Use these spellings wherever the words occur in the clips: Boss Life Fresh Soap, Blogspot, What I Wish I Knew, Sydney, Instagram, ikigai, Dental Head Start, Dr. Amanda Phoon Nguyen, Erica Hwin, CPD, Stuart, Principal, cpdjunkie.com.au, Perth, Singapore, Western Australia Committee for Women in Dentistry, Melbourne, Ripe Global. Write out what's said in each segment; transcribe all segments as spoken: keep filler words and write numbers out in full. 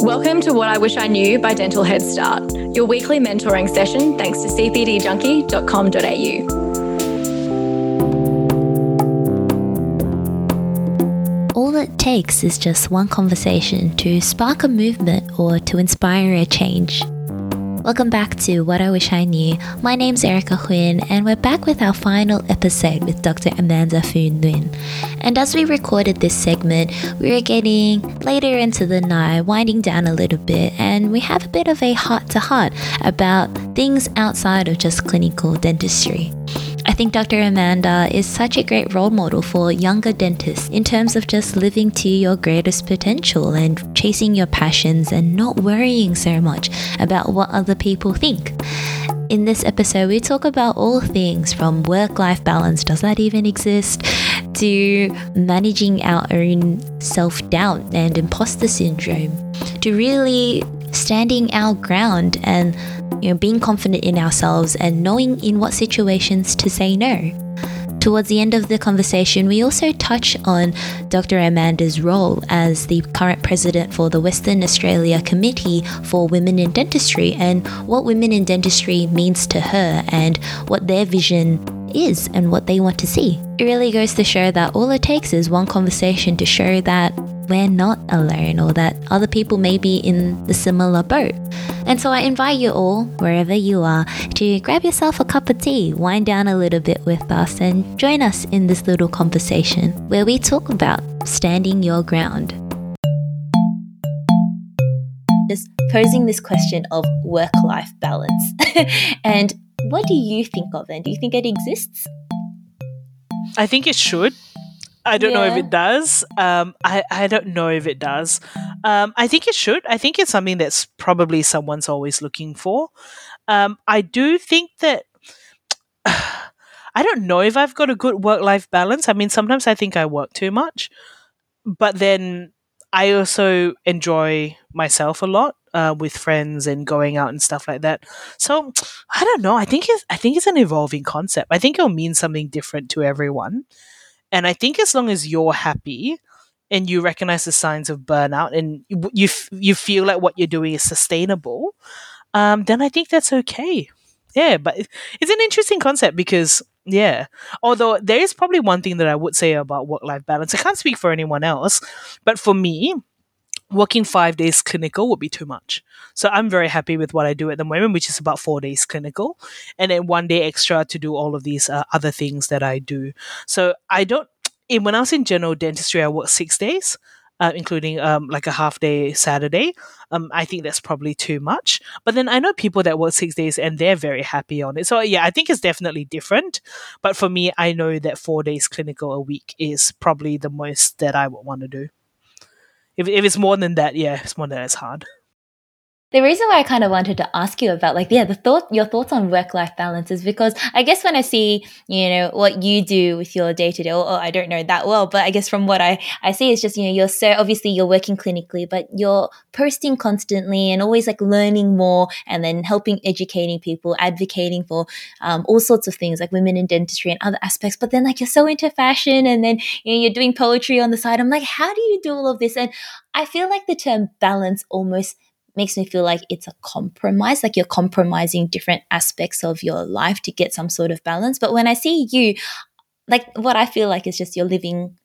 Welcome to What I Wish I Knew by Dental Head Start, your weekly mentoring session thanks to c p d junkie dot com dot a u. All it takes is just one conversation to spark a movement or to inspire a change. Welcome back to What I Wish I Knew. My name's Erica Hwin and we're back with our final episode with Doctor Amanda Phoon Nguyen. And as we recorded this segment, we were getting later into the night, winding down a little bit, and we have a bit of a heart-to-heart about things outside of just clinical dentistry. I think Doctor Amanda is such a great role model for younger dentists in terms of just living to your greatest potential and chasing your passions and not worrying so much about what other people think. In this episode, we talk about all things from work-life balance, does that even exist, to managing our own self-doubt and imposter syndrome, to really standing our ground and, you know, being confident in ourselves and knowing in what situations to say no. Towards the end of the conversation, we also touch on Doctor Amanda's role as the current president for the Western Australia Committee for Women in Dentistry and what women in dentistry means to her and what their vision is and what they want to see. It really goes to show that all it takes is one conversation to show that we're not alone or that other people may be in the similar boat. And so I invite you all, wherever you are, to grab yourself a cup of tea, wind down a little bit with us and join us in this little conversation where we talk about standing your ground. Just posing this question of work-life balance. And what do you think of it? Do you think it exists? I think it should. I don't yeah. know if it does. Um, I, I don't know if it does. Um, I think it should. I think it's something that's probably someone's always looking for. Um, I do think that uh, I don't know if I've got a good work-life balance. I mean, sometimes I think I work too much, but then I also enjoy myself a lot uh, with friends and going out and stuff like that. So I don't know. I think it's, I think it's an evolving concept. I think it'll mean something different to everyone. And I think as long as you're happy and you recognize the signs of burnout and you f- you feel like what you're doing is sustainable, um, then I think that's okay. Yeah, but it's an interesting concept because, yeah, although there is probably one thing that I would say about work-life balance. I can't speak for anyone else, but for me, working five days clinical would be too much. So I'm very happy with what I do at the moment, which is about four days clinical, and then one day extra to do all of these uh, other things that I do. So I don't, in, when I was in general dentistry, I worked six days, uh, including um, like a half day Saturday. Um, I think that's probably too much. But then I know people that work six days and they're very happy on it. So yeah, I think it's definitely different. But for me, I know that four days clinical a week is probably the most that I would want to do. If, if it's more than that, yeah, it's more than that, it's hard. The reason why I kind of wanted to ask you about, like, yeah, the thought, your thoughts on work-life balance is because I guess when I see, you know, what you do with your day-to-day, or, or I don't know that well, but I guess from what I, I see, it's just, you know, you're so, obviously you're working clinically, but you're posting constantly and always like learning more and then helping, educating people, advocating for um, all sorts of things like women in dentistry and other aspects. But then like you're so into fashion and then, you know, you're doing poetry on the side. I'm like, how do you do all of this? And I feel like the term balance almost makes me feel like it's a compromise, like you're compromising different aspects of your life to get some sort of balance. But when I see you, like what I feel like is just you're living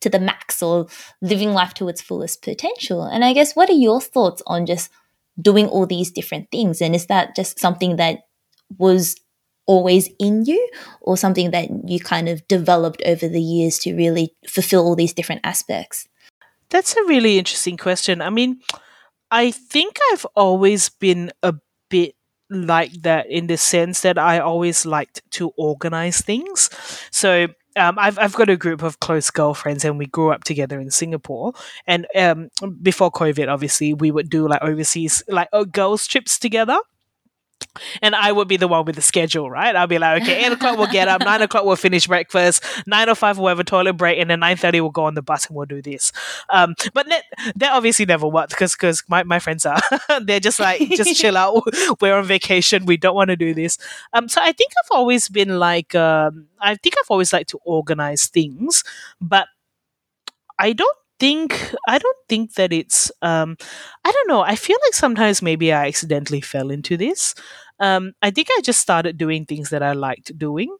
to the max or living life to its fullest potential. And I guess what are your thoughts on just doing all these different things? And is that just something that was always in you or something that you kind of developed over the years to really fulfill all these different aspects? That's a really interesting question. I mean, I think I've always been a bit like that in the sense that I always liked to organize things. So um, I've I've got a group of close girlfriends and we grew up together in Singapore. And um, before COVID, obviously, we would do like overseas, like oh, girls trips together. And I would be the one with the schedule, right? I'll be like, okay, eight o'clock we'll get up, nine o'clock we'll finish breakfast, nine o five we'll have a toilet break, and then nine thirty we'll go on the bus and we'll do this. Um, but that that obviously never worked because because my, my friends are they're just like just chill out. We're on vacation. We don't want to do this. Um, so I think I've always been like, um, I think I've always liked to organize things, but I don't think I don't think that it's um, I don't know. I feel like sometimes maybe I accidentally fell into this. Um, I think I just started doing things that I liked doing,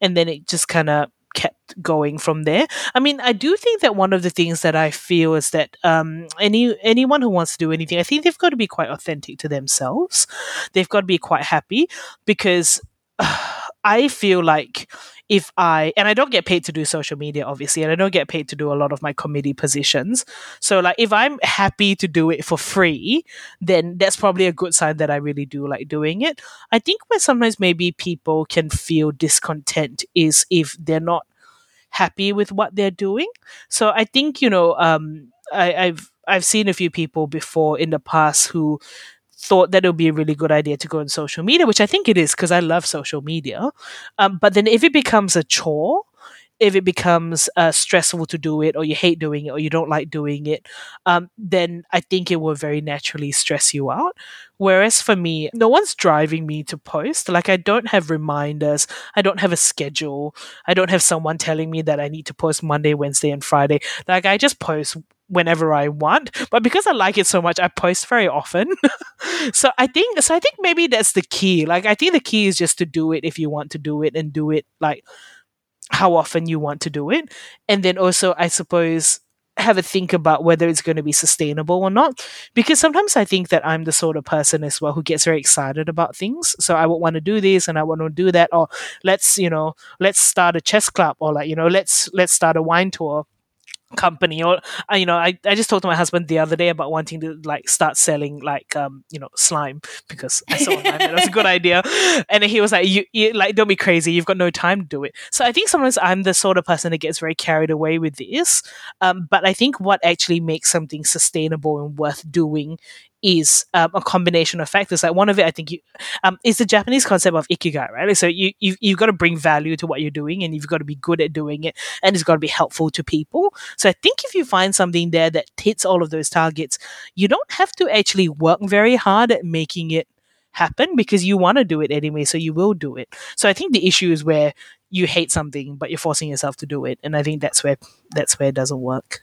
and then it just kind of kept going from there. I mean, I do think that one of the things that I feel is that um, any anyone who wants to do anything, I think they've got to be quite authentic to themselves. They've got to be quite happy, because uh, I feel like if I, and I don't get paid to do social media, obviously, and I don't get paid to do a lot of my committee positions. So like if I'm happy to do it for free, then that's probably a good sign that I really do like doing it. I think where sometimes maybe people can feel discontent is if they're not happy with what they're doing. So I think, you know, um, I, I've, I've seen a few people before in the past who thought that it would be a really good idea to go on social media, which I think it is, because I love social media. Um, but then if it becomes a chore, if it becomes uh, stressful to do it, or you hate doing it, or you don't like doing it, um, then I think it will very naturally stress you out. Whereas for me, no one's driving me to post. Like I don't have reminders. I don't have a schedule. I don't have someone telling me that I need to post Monday, Wednesday, and Friday. Like I just post whenever I want, but because I like it so much, I post very often. so I think, so I think maybe that's the key. Like I think the key is just to do it if you want to do it, and do it like how often you want to do it. And then also, I suppose, have a think about whether it's going to be sustainable or not. Because sometimes I think that I'm the sort of person as well who gets very excited about things. So I would want to do this and I want to do that, or let's, you know, let's start a chess club, or like, you know, let's, let's start a wine tour company, or you know, I, I just talked to my husband the other day about wanting to like start selling like um you know slime, because I saw online that was a good idea, and then he was like, you, you like don't be crazy, you've got no time to do it. So I think sometimes I'm the sort of person that gets very carried away with this, um but I think what actually makes something sustainable and worth doing is um, a combination of factors. Like one of it, I think, you, um, is the Japanese concept of ikigai, right? So you, you, you've got to bring value to what you're doing, and you've got to be good at doing it, and it's got to be helpful to people. So I think if you find something there that hits all of those targets, you don't have to actually work very hard at making it happen, because you want to do it anyway, so you will do it. So I think the issue is where you hate something, but you're forcing yourself to do it. And I think that's where that's where it doesn't work.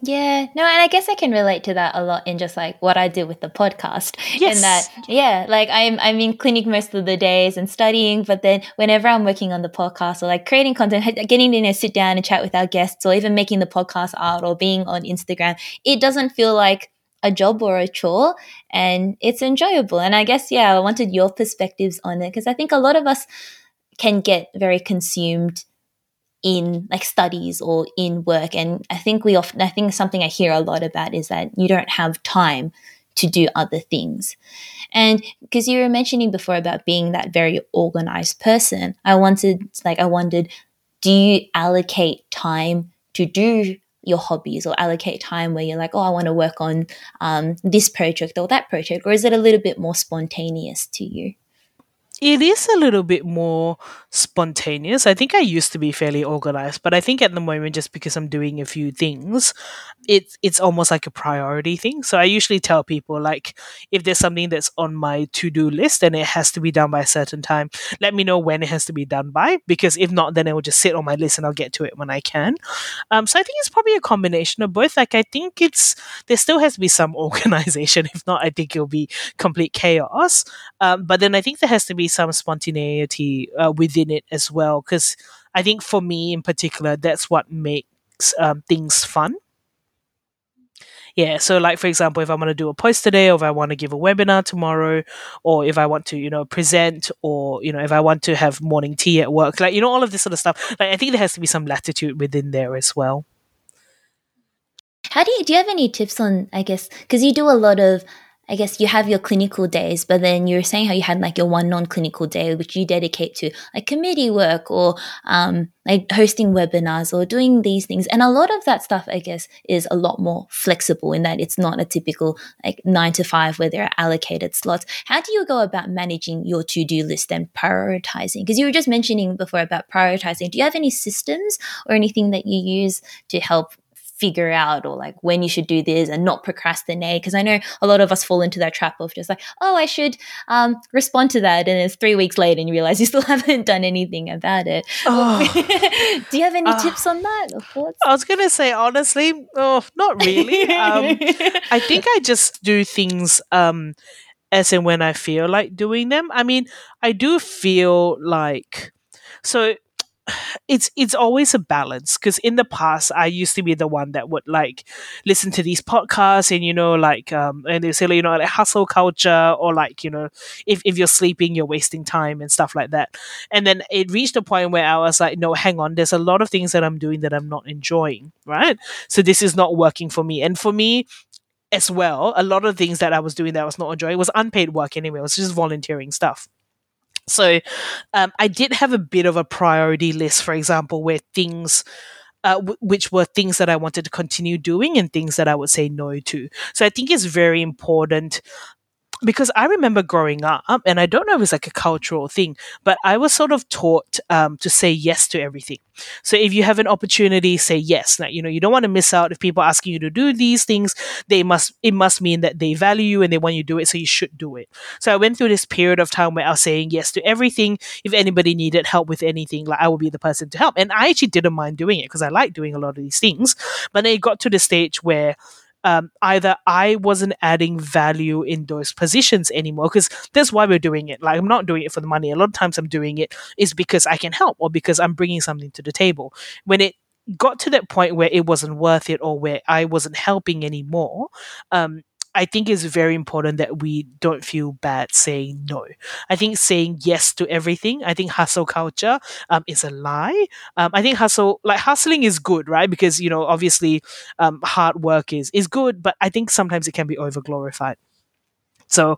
Yeah, no, and I guess I can relate to that a lot in just like what I do with the podcast. Yes. And that, yeah, like I'm I'm in clinic most of the days and studying, but then whenever I'm working on the podcast or like creating content, getting to, you know, sit down and chat with our guests, or even making the podcast art or being on Instagram, it doesn't feel like a job or a chore, and it's enjoyable. And I guess, yeah, I wanted your perspectives on it, because I think a lot of us can get very consumed in like studies or in work, and I think we often I think something I hear a lot about is that you don't have time to do other things. And because you were mentioning before about being that very organized person, I wanted like I wondered, do you allocate time to do your hobbies, or allocate time where you're like, oh, I want to work on um, this project or that project, or is it a little bit more spontaneous to you? It is a little bit more spontaneous. I think I used to be fairly organized, but I think at the moment, just because I'm doing a few things, it's it's almost like a priority thing. So I usually tell people, like, if there's something that's on my to-do list and it has to be done by a certain time, let me know when it has to be done by, because if not, then it will just sit on my list and I'll get to it when I can. Um, so I think it's probably a combination of both. Like, I think it's there still has to be some organization. If not, I think it'll be complete chaos. Um, but then I think there has to be some spontaneity uh, within it as well, because I think for me in particular, that's what makes um, things fun. Yeah, so like, for example, if I want to do a post today, or if I want to give a webinar tomorrow, or if I want to, you know, present, or, you know, if I want to have morning tea at work, like, you know, all of this sort of stuff, like, I think there has to be some latitude within there as well. How do you, do you have any tips on, I guess, because you do a lot of, I guess you have your clinical days, but then you were saying how you had like your one non-clinical day, which you dedicate to like committee work, or um, like hosting webinars, or doing these things. And a lot of that stuff, I guess, is a lot more flexible in that it's not a typical like nine to five where there are allocated slots. How do you go about managing your to-do list and prioritizing? Because you were just mentioning before about prioritizing. Do you have any systems or anything that you use to help figure out, or like when you should do this, and not procrastinate, because I know a lot of us fall into that trap of just like, oh, I should um, respond to that, and it's three weeks later and you realize you still haven't done anything about it. Oh. Do you have any uh, tips on that or thoughts? I was going to say, honestly, oh, not really. um, I think I just do things um, as and when I feel like doing them. I mean, I do feel like, so it's it's always a balance, because in the past I used to be the one that would like listen to these podcasts and, you know, like um and they say, you know, like hustle culture, or like, you know, if, if you're sleeping you're wasting time and stuff like that. And then it reached a point where I was like, no, hang on, there's a lot of things that I'm doing that I'm not enjoying, right? So this is not working for me. And for me as well, a lot of things that I was doing that I was not enjoying was unpaid work anyway. It was just volunteering stuff. So um, I did have a bit of a priority list, for example, where things, uh, w- which were things that I wanted to continue doing and things that I would say no to. So I think it's very important, because I remember growing up, and I don't know if it's like a cultural thing, but I was sort of taught um, to say yes to everything. So if you have an opportunity, say yes. Like, you know, you don't want to miss out. If people are asking you to do these things, they must, it must mean that they value you and they want you to do it, so you should do it. So I went through this period of time where I was saying yes to everything. If anybody needed help with anything, like I would be the person to help. And I actually didn't mind doing it, because I like doing a lot of these things. But then it got to the stage where Um, either I wasn't adding value in those positions anymore, because that's why we're doing it. Like, I'm not doing it for the money. A lot of times I'm doing it is because I can help, or because I'm bringing something to the table. When it got to that point where it wasn't worth it, or where I wasn't helping anymore, um, I think it's very important that we don't feel bad saying no. I think saying yes to everything, I think hustle culture um, is a lie. Um, I think hustle, like hustling is good, right? Because, you know, obviously um, hard work is, is good, but I think sometimes it can be over-glorified. So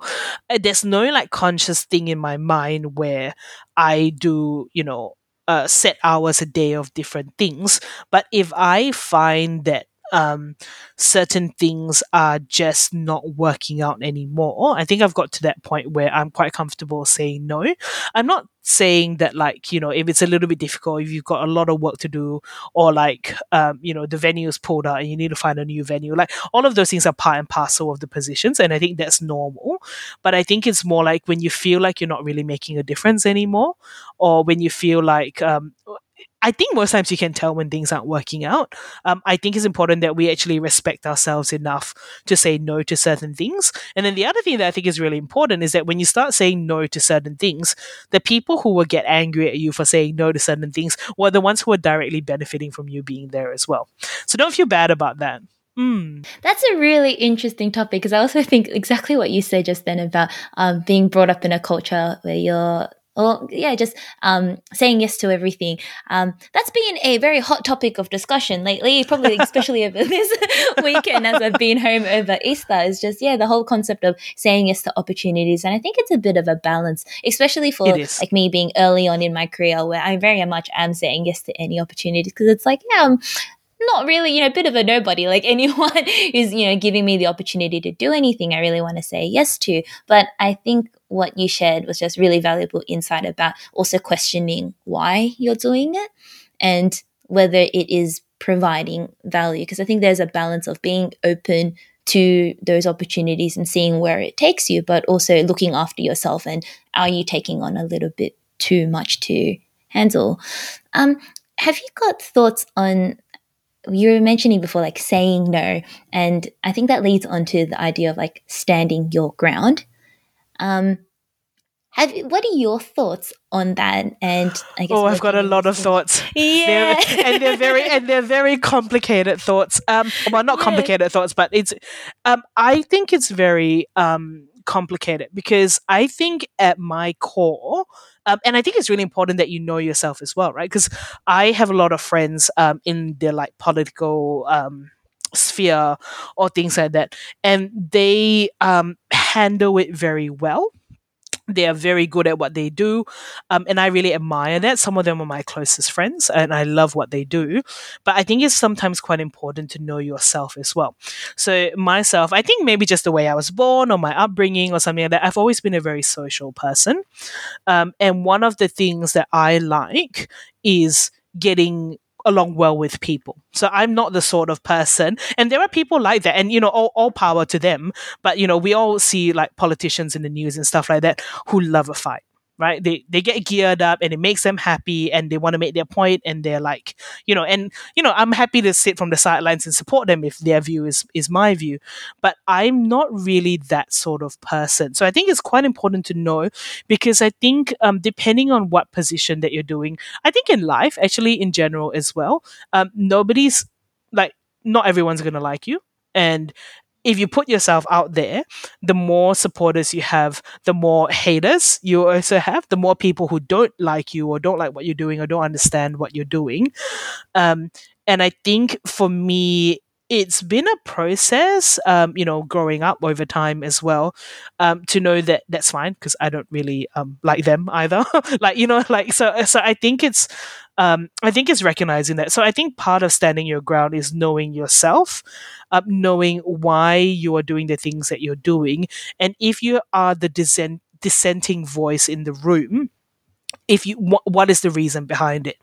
uh, there's no like conscious thing in my mind where I do, you know, uh, set hours a day of different things. But if I find that Um, certain things are just not working out anymore, I think I've got to that point where I'm quite comfortable saying no. I'm not saying that, like, you know, if it's a little bit difficult, if you've got a lot of work to do, or like, um, you know, the venue's pulled out and you need to find a new venue, like all of those things are part and parcel of the positions, and I think that's normal. But I think it's more like when you feel like you're not really making a difference anymore, or when you feel like um I think most times you can tell when things aren't working out. Um, I think it's important that we actually respect ourselves enough to say no to certain things. And then the other thing that I think is really important is that when you start saying no to certain things, the people who will get angry at you for saying no to certain things were the ones who are directly benefiting from you being there as well. So don't feel bad about that. Mm. That's a really interesting topic, because I also think exactly what you said just then about um, being brought up in a culture where you're Or yeah, just um, saying yes to everything. Um, that's been a very hot topic of discussion lately, probably especially over this weekend as I've been home over Easter. Is just, yeah, the whole concept of saying yes to opportunities. And I think it's a bit of a balance, especially for like me being early on in my career, where I very much am saying yes to any opportunities, because it's like, yeah, I'm not really, you know, a bit of a nobody. Like anyone who's, you know, giving me the opportunity to do anything, I really want to say yes to. But I think what you shared was just really valuable insight about also questioning why you're doing it and whether it is providing value. Because I think there's a balance of being open to those opportunities and seeing where it takes you, but also looking after yourself, and are you taking on a little bit too much to handle? Um, have you got thoughts on, you were mentioning before, like saying no, and I think that leads on to the idea of like standing your ground. Um, have what are your thoughts on that? And I guess oh, I've got a lot of thoughts. Yeah, they're, and they're very and they're very complicated thoughts. Um, well, not yeah. complicated thoughts, but it's. Um, I think it's very um complicated, because I think at my core, um, and I think it's really important that you know yourself as well, right? Because I have a lot of friends um in the like political um sphere or things like that, and they um. handle it very well. They are very good at what they do, um, and I really admire that. Some of them are my closest friends, and I love what they do. But I think it's sometimes quite important to know yourself as well. So myself, I think maybe just the way I was born or my upbringing or something like that, I've always been a very social person, um, and one of the things that I like is getting along well with people. So I'm not the sort of person, and there are people like that, and you know, all, all power to them. But you know, we all see like politicians in the news and stuff like that who love a fight, right? They they get geared up and it makes them happy and they want to make their point, and they're like, you know, and you know, I'm happy to sit from the sidelines and support them if their view is is my view. But I'm not really that sort of person. So I think it's quite important to know, because I think um, depending on what position that you're doing, I think in life, actually in general as well, um, nobody's like, not everyone's going to like you. And if you put yourself out there, the more supporters you have, the more haters you also have, the more people who don't like you or don't like what you're doing or don't understand what you're doing. Um, and I think for me, it's been a process, um, you know, growing up over time as well, um, to know that that's fine, because I don't really um, like them either. like, you know, like, so, so I think it's, Um, I think it's recognizing that. So I think part of standing your ground is knowing yourself, uh, knowing why you are doing the things that you're doing. And if you are the dissent- dissenting voice in the room, if you wh- what is the reason behind it?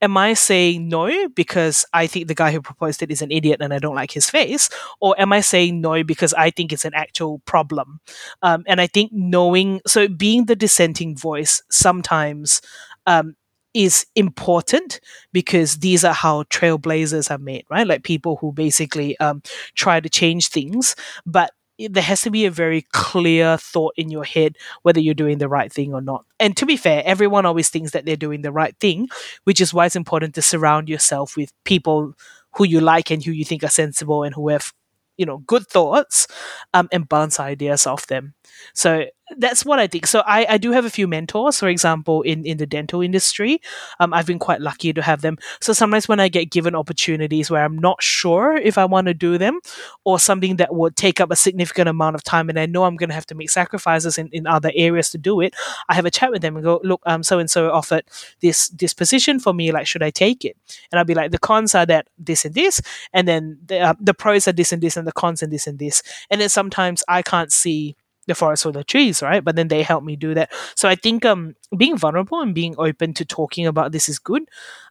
Am I saying no because I think the guy who proposed it is an idiot and I don't like his face? Or am I saying no because I think it's an actual problem? Um, and I think knowing, so being the dissenting voice sometimes um is important, because these are how trailblazers are made, right? Like people who basically um, try to change things, but there has to be a very clear thought in your head whether you're doing the right thing or not. And to be fair, everyone always thinks that they're doing the right thing, which is why it's important to surround yourself with people who you like and who you think are sensible and who have, you know, good thoughts, um, and bounce ideas off them. So that's what I think. So I, I do have a few mentors, for example, in, in the dental industry. Um, I've been quite lucky to have them. So sometimes when I get given opportunities where I'm not sure if I want to do them, or something that would take up a significant amount of time and I know I'm going to have to make sacrifices in, in other areas to do it, I have a chat with them and go, look, um, so-and-so offered this, this position for me, like, should I take it? And I'll be like, the cons are that this and this, and then the, uh, the pros are this and this, and the cons and this and this. And then sometimes I can't see the forest or the trees, right? But then they help me do that. So I think um, being vulnerable and being open to talking about this is good,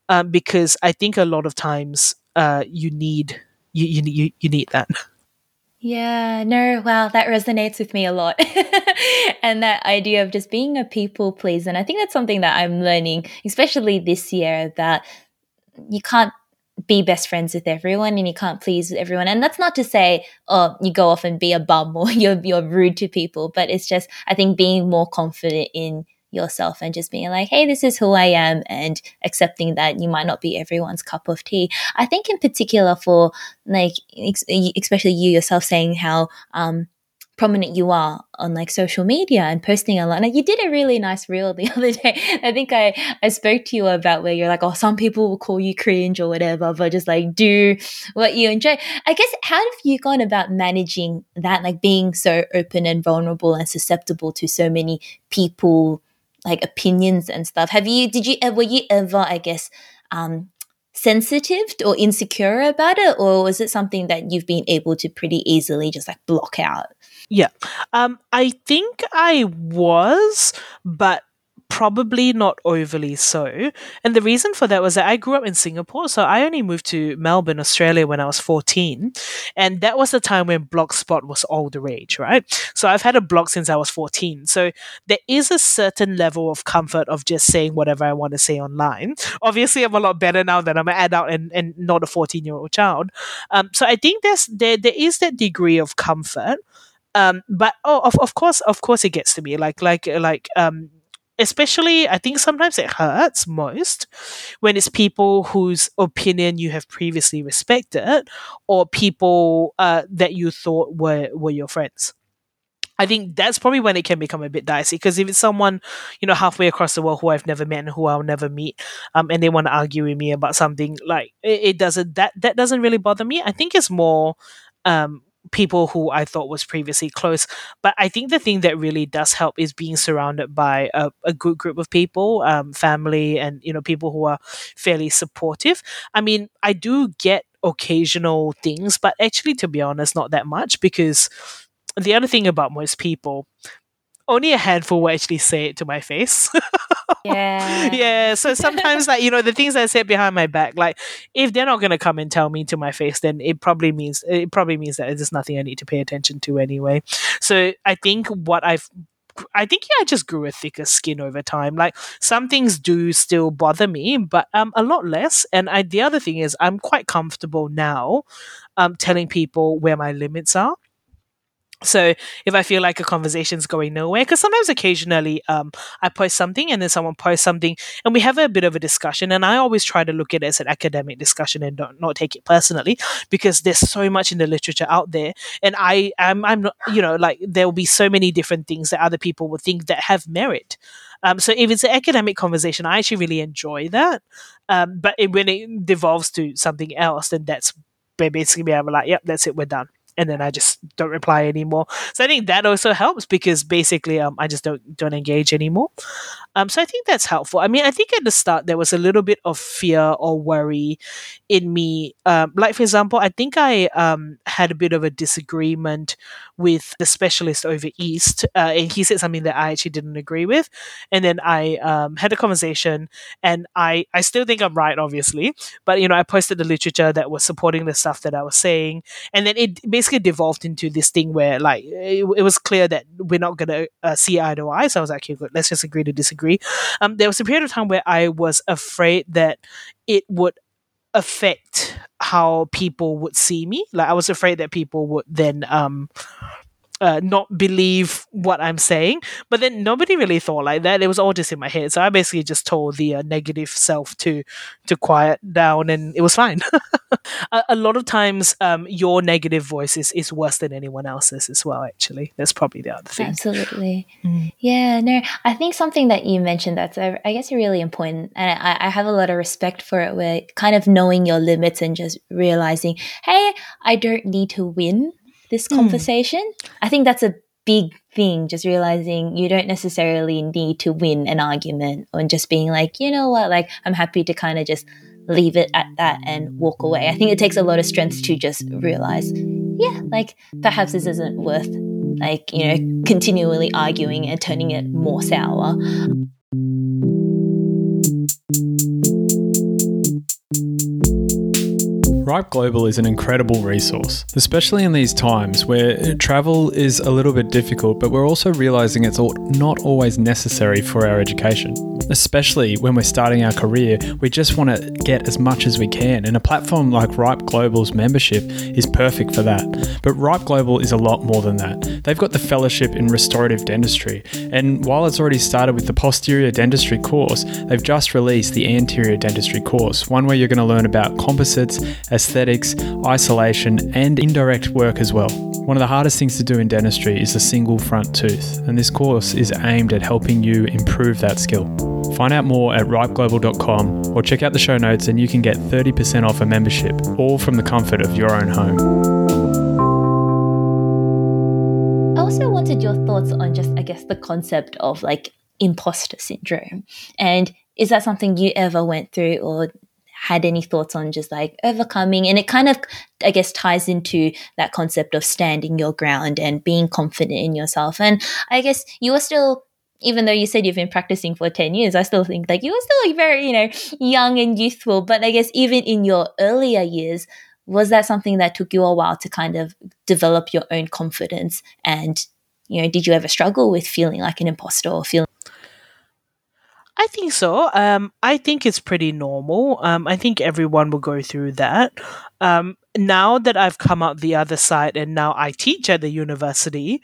um, because I think a lot of times uh, you need you you you need that. Yeah, no, wow, that resonates with me a lot. And that idea of just being a people pleaser. And I think that's something that I'm learning, especially this year, that you can't be best friends with everyone and you can't please everyone. And that's not to say, oh, you go off and be a bum or you're you're rude to people, but it's just, I think, being more confident in yourself and just being like, hey, this is who I am, and accepting that you might not be everyone's cup of tea. I think in particular for like, ex- especially you yourself saying how um, prominent you are on like social media and posting a lot. Like, you did a really nice reel the other day. I think I, I spoke to you about where you're like, oh, some people will call you cringe or whatever, but just like do what you enjoy. I guess, how have you gone about managing that, like being so open and vulnerable and susceptible to so many people, like opinions and stuff? Have you, did you, were you ever, I guess, um, sensitive or insecure about it? Or was it something that you've been able to pretty easily just like block out? Yeah, um, I think I was, but probably not overly so. And the reason for that was that I grew up in Singapore, so I only moved to Melbourne, Australia when I was fourteen. And that was the time when Blogspot was all the rage, right? So I've had a blog since I was fourteen. So there is a certain level of comfort of just saying whatever I want to say online. Obviously, I'm a lot better now that I'm an adult and, and not a fourteen-year-old child. Um, so I think there's there there is that degree of comfort. Um, but oh, of of course, of course, it gets to me. Like, like, like. Um, especially, I think sometimes it hurts most when it's people whose opinion you have previously respected, or people uh, that you thought were were your friends. I think that's probably when it can become a bit dicey, because if it's someone, you know, halfway across the world who I've never met and who I'll never meet, um, and they want to argue with me about something, like it, it doesn't that that doesn't really bother me. I think it's more. Um, people who I thought was previously close. But I think the thing that really does help is being surrounded by a, a good group of people, um, family and, you know, people who are fairly supportive. I mean, I do get occasional things, but actually, to be honest, not that much, because the other thing about most people only a handful will actually say it to my face. Yeah. Yeah. So sometimes, like, you know, the things I said behind my back, like, if they're not going to come and tell me to my face, then it probably means, it probably means that there's nothing I need to pay attention to anyway. So I think what I've, I think yeah, I just grew a thicker skin over time. Like, some things do still bother me, but um, a lot less. And I, the other thing is, I'm quite comfortable now um, telling people where my limits are. So if I feel like a conversation's going nowhere, because sometimes occasionally um, I post something and then someone posts something and we have a bit of a discussion, and I always try to look at it as an academic discussion and don't, not take it personally, because there's so much in the literature out there, and I, I'm, I'm not, you know, like, there will be so many different things that other people would think that have merit. Um, so if it's an academic conversation, I actually really enjoy that. Um, but it, when it devolves to something else, then that's basically I'm like, yep, that's it, we're done. And then I just don't reply anymore. So I think that also helps, because basically um, I just don't don't engage anymore. Um, so I think that's helpful. I mean, I think at the start there was a little bit of fear or worry in me. Um, like, for example, I think I um, had a bit of a disagreement with the specialist over East, uh, and he said something that I actually didn't agree with. And then I um, had a conversation, and I, I still think I'm right, obviously, but, you know, I posted the literature that was supporting the stuff that I was saying. And then it basically devolved into this thing where, like, it, it was clear that we're not gonna uh, see eye to eye. So I was like, okay, good, let's just agree to disagree. Um, there was a period of time where I was afraid that it would affect how people would see me. Like, I was afraid that people would then um Uh, not believe what I'm saying. But then nobody really thought like that. It was all just in my head. So I basically just told the uh, negative self to to quiet down, and it was fine. a, a lot of times um, your negative voice is, is worse than anyone else's as well, actually. That's probably the other thing. Absolutely. Mm. Yeah, no, I think something that you mentioned that's, I guess, really important, and I, I have a lot of respect for it, where kind of knowing your limits and just realizing, hey, I don't need to win this conversation. Mm. I think that's a big thing, just realizing you don't necessarily need to win an argument, or just being like, you know what, like, I'm happy to kind of just leave it at that and walk away. I think it takes a lot of strength to just realize, yeah, like, perhaps this isn't worth, like, you know, continually arguing and turning it more sour. Ripe Global is an incredible resource, especially in these times where travel is a little bit difficult, but we're also realising it's not always necessary for our education. Especially when we're starting our career, we just want to get as much as we can, and a platform like Ripe Global's membership is perfect for that. But Ripe Global is a lot more than that. They've got the fellowship in restorative dentistry, and while it's already started with the posterior dentistry course, they've just released the anterior dentistry course, one where you're going to learn about composites, aesthetics, isolation, and indirect work as well. One of the hardest things to do in dentistry is a single front tooth, and this course is aimed at helping you improve that skill. Find out more at ripe global dot com, or check out the show notes and you can get thirty percent off a membership, all from the comfort of your own home. I also wanted your thoughts on just, I guess, the concept of, like, imposter syndrome. And is that something you ever went through, or had any thoughts on just, like, overcoming? And it kind of, I guess, ties into that concept of standing your ground and being confident in yourself. And I guess you were still, even though you said you've been practicing for ten years, I still think, like, you were still, like, very, you know, young and youthful. But I guess even in your earlier years, was that something that took you a while to kind of develop your own confidence? And, you know, did you ever struggle with feeling like an imposter or feeling? I think so. Um, I think it's pretty normal. Um, I think everyone will go through that. Um, now that I've come out the other side and now I teach at the university,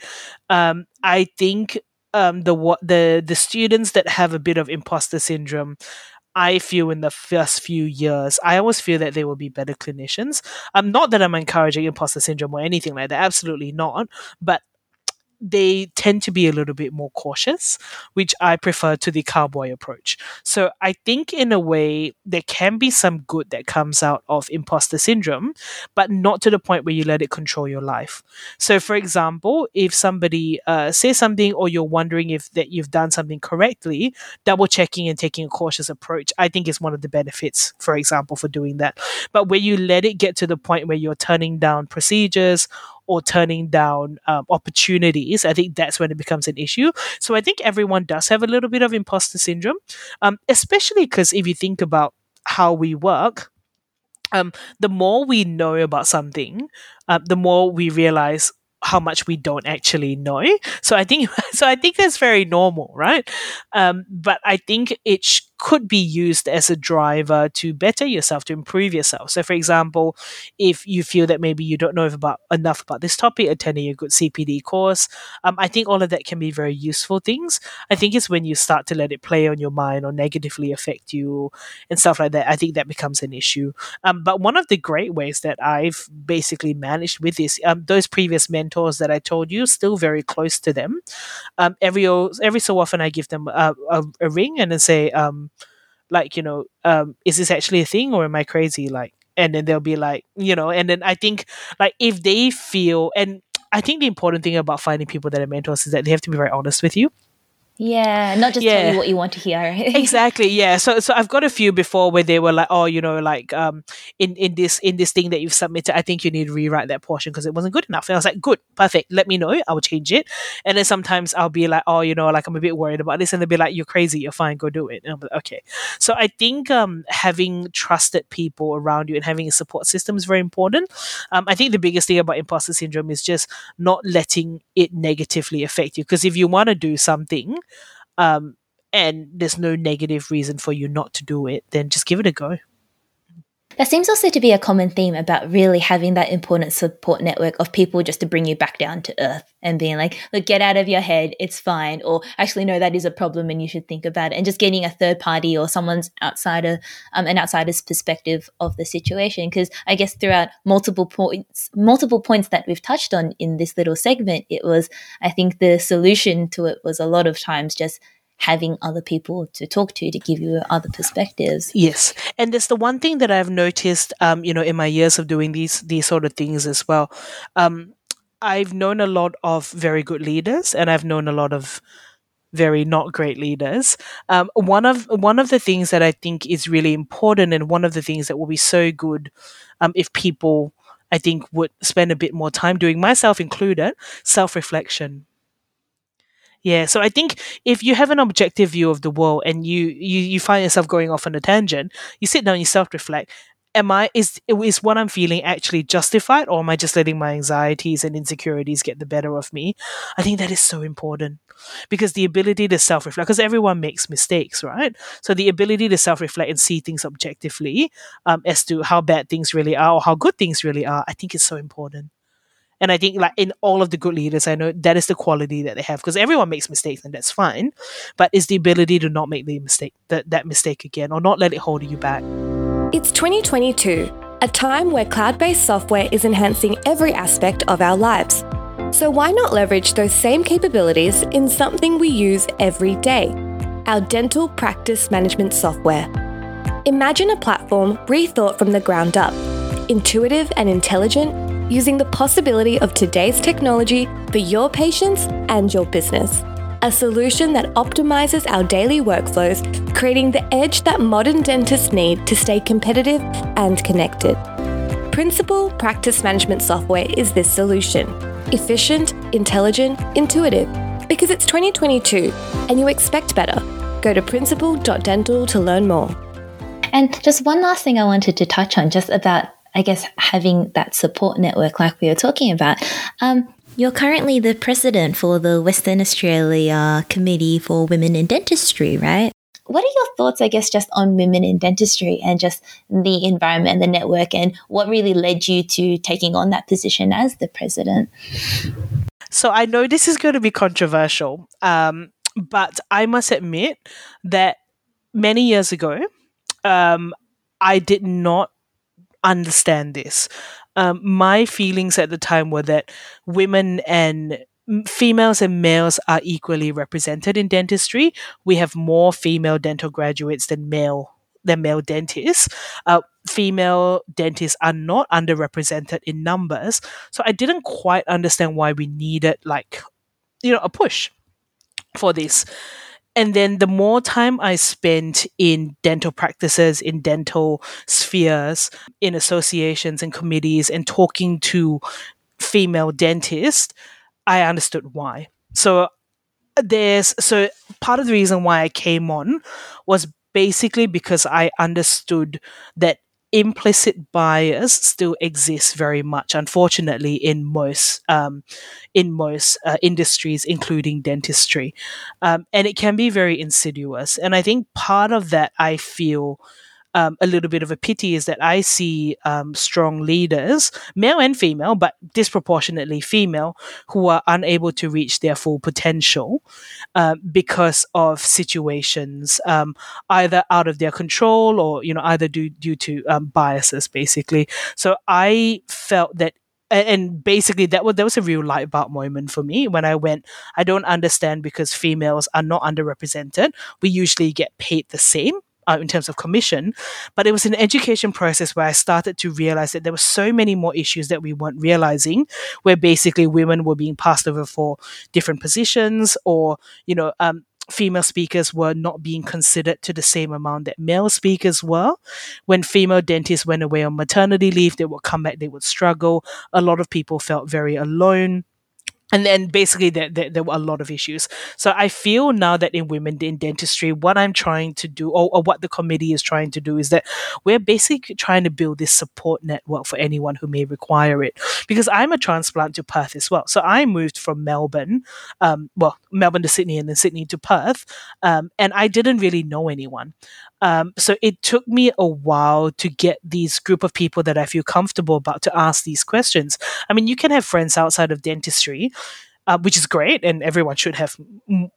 um, I think um, the the the students that have a bit of imposter syndrome, I feel in the first few years, I always feel that they will be better clinicians. Um, not that I'm encouraging imposter syndrome or anything like that. Absolutely not. But they tend to be a little bit more cautious, which I prefer to the cowboy approach. So I think in a way there can be some good that comes out of imposter syndrome, but not to the point where you let it control your life. So for example, if somebody uh, says something, or you're wondering if that you've done something correctly, double checking and taking a cautious approach, I think, is one of the benefits, for example, for doing that. But where you let it get to the point where you're turning down procedures, or turning down um, opportunities, I think that's when it becomes an issue. So I think everyone does have a little bit of imposter syndrome, um, especially because if you think about how we work, um, the more we know about something, uh, the more we realize how much we don't actually know. So I think so I think that's very normal, right? Um, but I think it sh- could be used as a driver to better yourself, to improve yourself. So for example, if you feel that maybe you don't know about enough about this topic, attending a good C P D course, um, I think all of that can be very useful things. I think it's when you start to let it play on your mind or negatively affect you and stuff like that, I think that becomes an issue. Um, but one of the great ways that I've basically managed with this, um, those previous mentors that I told you, still very close to them. Um, every every so often I give them a, a, a ring and then say, um, like, you know, um, is this actually a thing or am I crazy? Like, and then they'll be like, you know, and then I think like if they feel, and I think the important thing about finding people that are mentors is that they have to be very honest with you. Yeah, not just yeah. tell you what you want to hear. Exactly. Yeah. So, so I've got a few before where they were like, "Oh, you know, like um, in in this in this thing that you've submitted, I think you need to rewrite that portion because it wasn't good enough." And I was like, "Good, perfect. Let me know. I will change it." And then sometimes I'll be like, "Oh, you know, like I'm a bit worried about this," and they'll be like, "You're crazy. You're fine. Go do it." And I'm like, "Okay." So I think um, having trusted people around you and having a support system is very important. Um, I think the biggest thing about imposter syndrome is just not letting it negatively affect you, because if you want to do something, Um, and there's no negative reason for you not to do it, then just give it a go. That seems also to be a common theme about really having that important support network of people just to bring you back down to earth and being like, look, get out of your head, it's fine, or actually, no, that is a problem and you should think about it. And just getting a third party or someone's outsider, um, an outsider's perspective of the situation. Because I guess throughout multiple points, multiple points that we've touched on in this little segment, it was, I think the solution to it was a lot of times just having other people to talk to to give you other perspectives. Yes, and that's the one thing that I've noticed, um, you know, in my years of doing these these sort of things as well. Um, I've known a lot of very good leaders, and I've known a lot of very not great leaders. Um, one of one of the things that I think is really important, and one of the things that will be so good, um, if people, I think, would spend a bit more time doing, myself included, self-reflection. Yeah, so I think if you have an objective view of the world and you, you, you find yourself going off on a tangent, you sit down and you self-reflect. Am I is is what I'm feeling actually justified, or am I just letting my anxieties and insecurities get the better of me? I think that is so important, because the ability to self-reflect, because everyone makes mistakes, right? So the ability to self-reflect and see things objectively, um, as to how bad things really are or how good things really are, I think is so important. And I think, like, in all of the good leaders I know, that is the quality that they have, because everyone makes mistakes and that's fine, but it's the ability to not make the mistake, that, that mistake again, or not let it hold you back. It's twenty twenty-two, a time where cloud-based software is enhancing every aspect of our lives. So why not leverage those same capabilities in something we use every day, our dental practice management software? Imagine a platform rethought from the ground up, intuitive and intelligent, using the possibility of today's technology for your patients and your business. A solution that optimizes our daily workflows, creating the edge that modern dentists need to stay competitive and connected. Principal Practice Management Software is this solution. Efficient, intelligent, intuitive. Because it's twenty twenty-two and you expect better. Go to principal dot dental to learn more. And just one last thing I wanted to touch on, just about, I guess, having that support network like we were talking about. Um, you're currently the president for the Western Australia Committee for Women in Dentistry, right? What are your thoughts, I guess, just on women in dentistry and just the environment and the network, and what really led you to taking on that position as the president? So I know this is going to be controversial, um, but I must admit that many years ago, um, I did not understand this. Um, my feelings at the time were that women and females and males are equally represented in dentistry. We have more female dental graduates than male than male dentists. Uh, female dentists are not underrepresented in numbers. So I didn't quite understand why we needed, like, you know, a push for this. And then the more time I spent in dental practices, in dental spheres, in associations and committees, and talking to female dentist, I understood why. So there's so part of the reason why I came on was basically because I understood that implicit bias still exists very much, unfortunately, in most um, in most uh, industries, including dentistry, um, and it can be very insidious. And I think part of that, I feel um, a little bit of a pity, is that I see um, strong leaders, male and female, but disproportionately female, who are unable to reach their full potential uh, because of situations um, either out of their control or, you know, either due, due to um, biases, basically. So I felt that, and basically that was, that was a real light bulb moment for me when I went, I don't understand because females are not underrepresented. We usually get paid the same. Uh, in terms of commission, but it was an education process where I started to realize that there were so many more issues that we weren't realizing, where basically women were being passed over for different positions, or, you know, um, female speakers were not being considered to the same amount that male speakers were. When female dentists went away on maternity leave, they would come back, they would struggle. A lot of people felt very alone. And then basically there, there, there were a lot of issues. So I feel now that in women in dentistry, what I'm trying to do, or, or what the committee is trying to do, is that we're basically trying to build this support network for anyone who may require it. Because I'm a transplant to Perth as well. So I moved from Melbourne, um, well, Melbourne to Sydney, and then Sydney to Perth. Um, and I didn't really know anyone. Um, so it took me a while to get these group of people that I feel comfortable about to ask these questions. I mean, you can have friends outside of dentistry, uh, which is great, and everyone should have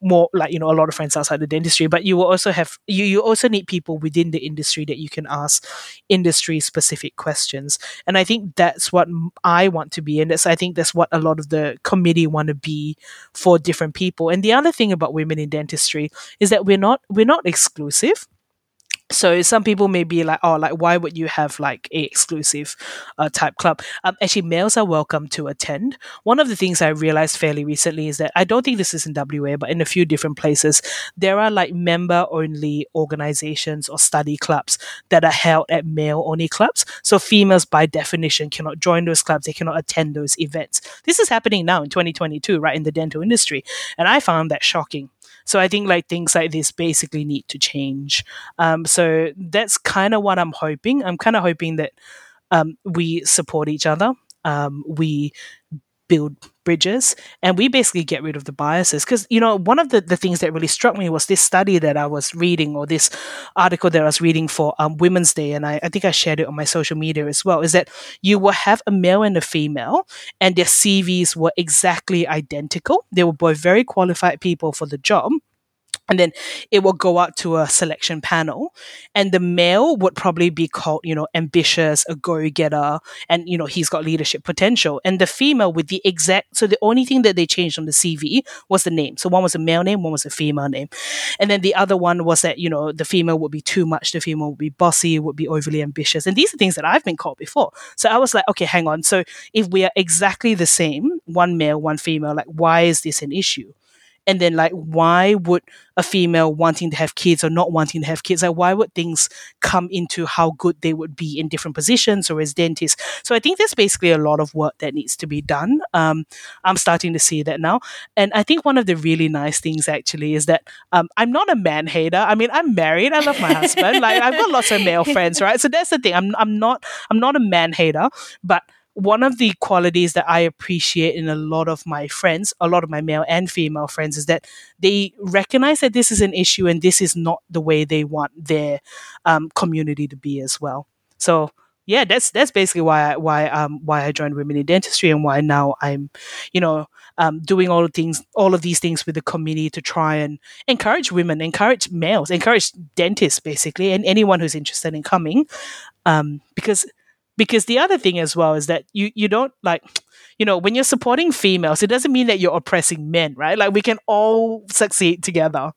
more, like, you know, a lot of friends outside the dentistry. But you will also have you you also need people within the industry that you can ask industry-specific questions. And I think that's what I want to be, and that's I think that's what a lot of the committee want to be for different people. And the other thing about women in dentistry is that we're not we're not exclusive. So some people may be like, oh, like, why would you have like an exclusive uh, type club? Um, actually, males are welcome to attend. One of the things I realized fairly recently is that, I don't think this is in W A, but in a few different places, there are like member-only organizations or study clubs that are held at male-only clubs. So females, by definition, cannot join those clubs. They cannot attend those events. This is happening now in twenty twenty-two, right, in the dental industry. And I found that shocking. So I think like things like this basically need to change. Um, so that's kind of what I'm hoping. I'm kind of hoping that um, we support each other, um, we build bridges, and we basically get rid of the biases. Because, you know, one of the, the things that really struck me was this study that I was reading, or this article that I was reading for um, Women's Day, and I, I think I shared it on my social media as well, is that you will have a male and a female, and their C Vs were exactly identical. They were both very qualified people for the job. And then it will go out to a selection panel, and the male would probably be called, you know, ambitious, a go-getter, and, you know, he's got leadership potential. And the female with the exact, so the only thing that they changed on the C V was the name. So one was a male name, one was a female name. And then the other one was that, you know, the female would be too much, the female would be bossy, would be overly ambitious. And these are things that I've been called before. So I was like, okay, hang on. So if we are exactly the same, one male, one female, like, why is this an issue? And then, like, why would a female wanting to have kids or not wanting to have kids, like, why would things come into how good they would be in different positions or as dentists? So I think there's basically a lot of work that needs to be done. Um, I'm starting to see that now. And I think one of the really nice things, actually, is that um, I'm not a man-hater. I mean, I'm married. I love my husband. Like, I've got lots of male friends, right? So that's the thing. I'm, I'm not, I'm not a man-hater, but one of the qualities that I appreciate in a lot of my friends, a lot of my male and female friends, is that they recognize that this is an issue and this is not the way they want their um, community to be as well. So yeah, that's that's basically why I, why um why I joined Women in Dentistry, and why now I'm, you know, um, doing all the things, all of these things with the community to try and encourage women, encourage males, encourage dentists basically, and anyone who's interested in coming, um, because. Because the other thing as well is that you you don't, like, you know, when you're supporting females, it doesn't mean that you're oppressing men, right? Like, we can all succeed together.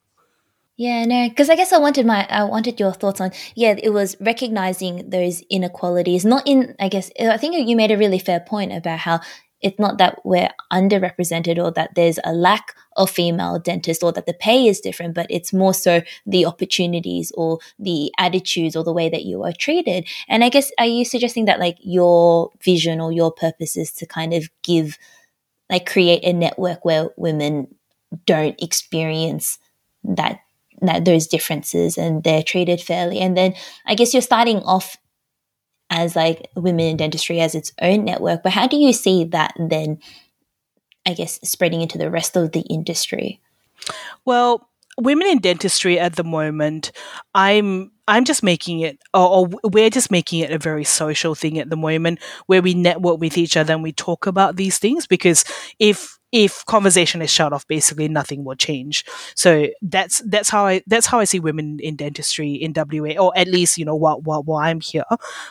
Yeah, no, because I guess I wanted my I wanted your thoughts on, yeah, it was recognizing those inequalities, not in, I guess, I think you made a really fair point about how It's not that we're underrepresented or that there's a lack of female dentists or that the pay is different, but it's more so the opportunities or the attitudes or the way that you are treated. And I guess, are you suggesting that like your vision or your purpose is to kind of give, like create a network where women don't experience that, that those differences and they're treated fairly? And then I guess you're starting off as like Women in Dentistry as its own network, but how do you see that then, I guess, spreading into the rest of the industry? Well, Women in Dentistry at the moment, I'm I'm just making it, or, or we're just making it a very social thing at the moment, where we network with each other and we talk about these things, because if if conversation is shut off, basically nothing will change. So that's that's how I that's how I see Women in Dentistry in W A, or at least, you know, while while, while I'm here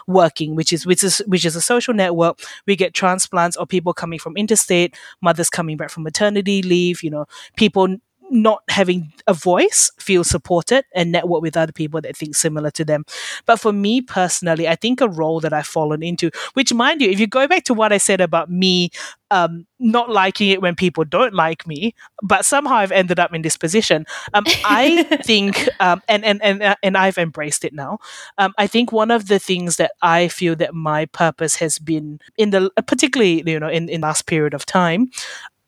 working, which is which is which is a social network. We get transplants or people coming from interstate, mothers coming back from maternity leave, you know, people not having a voice feel supported and network with other people that think similar to them. But for me personally, I think a role that I've fallen into, which, mind you, if you go back to what I said about me um, not liking it when people don't like me, but somehow I've ended up in this position. Um, I think, um, and, and, and, and I've embraced it now. Um, I think one of the things that I feel that my purpose has been in the, particularly, you know, in, in the last period of time,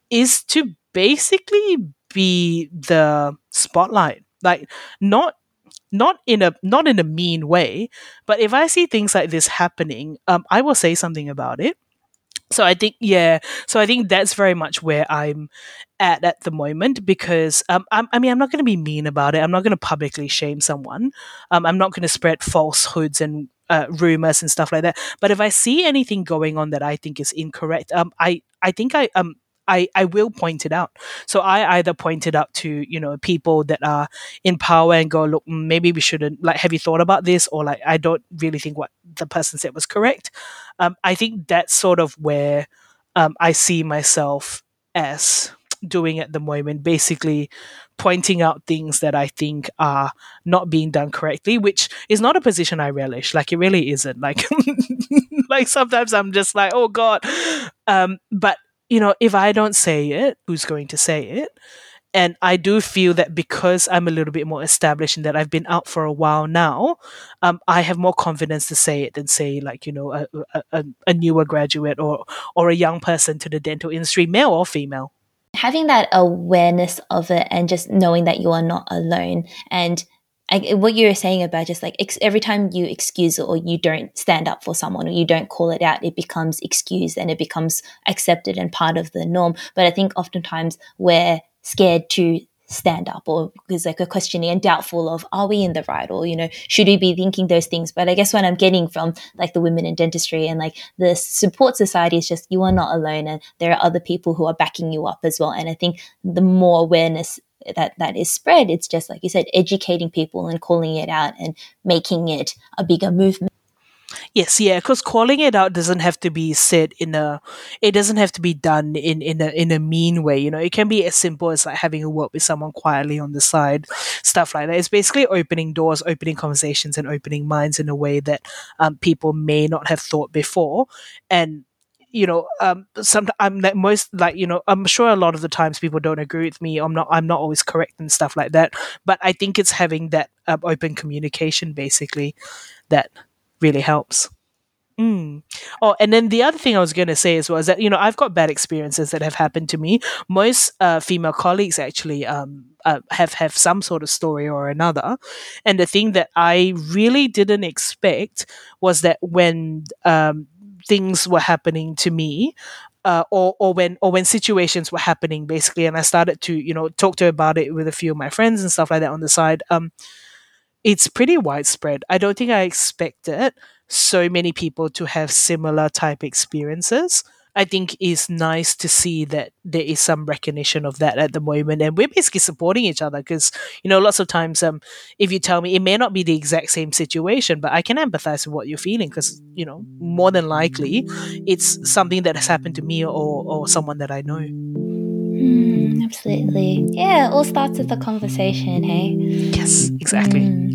is to basically be the spotlight, like not not in a not in a mean way, but if I see things like this happening, um, I will say something about it. So I think, yeah, so I think that's very much where I'm at at the moment, because um, I'm, I mean, I'm not going to be mean about it. I'm not going to publicly shame someone. Um, I'm not going to spread falsehoods and uh, rumors and stuff like that. But if I see anything going on that I think is incorrect, um, I I think I um. I, I will point it out. So I either point it out to, you know, people that are in power and go, look, maybe we shouldn't, like, have you thought about this? Or like, I don't really think what the person said was correct. Um, I think that's sort of where um, I see myself as doing at the moment, basically pointing out things that I think are not being done correctly, which is not a position I relish. Like, it really isn't. Like, like sometimes I'm just like, oh God. Um, but, you know, if I don't say it, who's going to say it? And I do feel that because I'm a little bit more established and that I've been out for a while now, um, I have more confidence to say it than say, like, you know, a, a, a newer graduate or or a young person to the dental industry, male or female. Having that awareness of it and just knowing that you are not alone, and I, what you were saying about just like ex- every time you excuse it or you don't stand up for someone or you don't call it out, it becomes excused and it becomes accepted and part of the norm. But I think oftentimes we're scared to stand up, or there's like a questioning and doubtful of, are we in the right, or, you know, should we be thinking those things? But I guess what I'm getting from like the Women in Dentistry and like the support society is just, you are not alone, and there are other people who are backing you up as well. And I think the more awareness that that is spread, it's just like you said, educating people and calling it out and making it a bigger movement. Yes, yeah, because calling it out doesn't have to be said in a, it doesn't have to be done in in a in a mean way. You know, it can be as simple as like having a word with someone quietly on the side, stuff like that. It's basically opening doors, opening conversations, and opening minds in a way that um, people may not have thought before. And you know, um, some I'm like most like you know, I'm sure a lot of the times people don't agree with me. I'm not, I'm not always correct and stuff like that. But I think it's having that um, open communication basically that really helps. Mm. Oh, and then the other thing I was going to say as well is that, you know, I've got bad experiences that have happened to me. Most uh, female colleagues actually um, uh, have have some sort of story or another. And the thing that I really didn't expect was that when um, things were happening to me, uh, or or when or when situations were happening, basically, and I started to, you know, talk to her about it with a few of my friends and stuff like that on the side. Um, it's pretty widespread. I don't think I expected so many people to have similar type experiences. I think it's nice to see that there is some recognition of that at the moment, and we're basically supporting each other because, you know, lots of times um, if you tell me, it may not be the exact same situation, but I can empathize with what you're feeling because, you know, more than likely it's something that has happened to me or, or someone that I know. Mm, absolutely. Yeah, it all starts with a conversation, hey? Yes, exactly. Mm.